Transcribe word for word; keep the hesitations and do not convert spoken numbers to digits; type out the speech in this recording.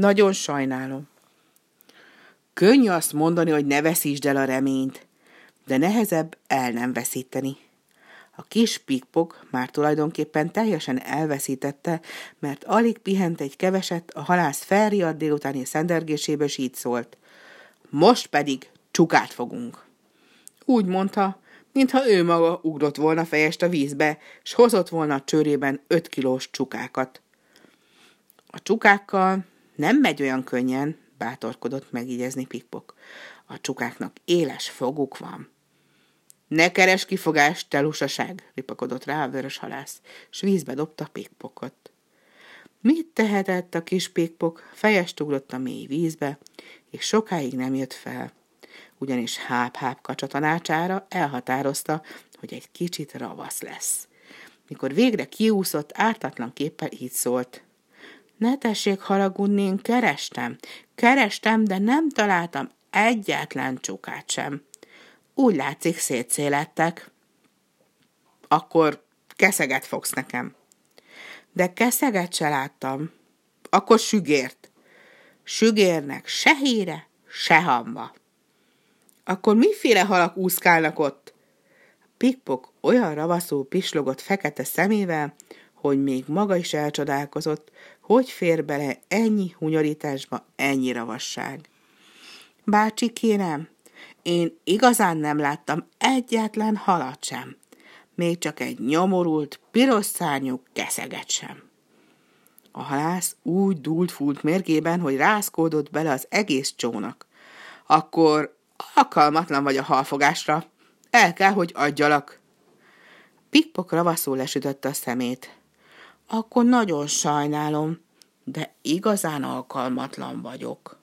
Nagyon sajnálom. Könnyű azt mondani, hogy ne veszítsd el a reményt, de nehezebb el nem veszíteni. A kis Pikpok már tulajdonképpen teljesen elveszítette, mert alig pihent egy keveset, a halász felriadt délutáni szendergéséből, s így szólt. Most pedig csukát fogunk. Úgy mondta, mintha ő maga ugrott volna fejest a vízbe, s hozott volna a csőrében öt kilós csukákat. A csukákkal nem megy olyan könnyen, bátorkodott megígyezni Pikpok. A csukáknak éles foguk van. Ne keres kifogást, te lusaság, ripakodott rá a vörös halász, s vízbe dobta Pikpokot. Mit tehetett a kis Pikpok? Fejest ugrott a mély vízbe, és sokáig nem jött fel. Ugyanis háb-háb kacsa tanácsára elhatározta, hogy egy kicsit ravasz lesz. Mikor végre kiúszott, ártatlan képpel így szólt. Ne tessék haragudni, én kerestem, kerestem, de nem találtam egyetlen csukát sem. Úgy látszik, szétszélettek. Akkor keszeget fogsz nekem. De keszeget se láttam. Akkor sügért. Sügérnek se híre, se hamva. Akkor miféle halak úszkálnak ott? Pikpok olyan ravaszul pislogott fekete szemével, hogy még maga is elcsodálkozott, hogy fér bele ennyi hunyorításba ennyi ravasság. Bácsi, kérem, én igazán nem láttam egyetlen halat sem, még csak egy nyomorult, piros szárnyú keszeget sem. A halász úgy dúlt-fúlt mérgében, hogy rászkódott bele az egész csónak. Akkor alkalmatlan vagy a halfogásra, el kell, hogy adjalak. Pikpok ravaszul lesütötte a szemét. Akkor nagyon sajnálom, de igazán alkalmatlan vagyok.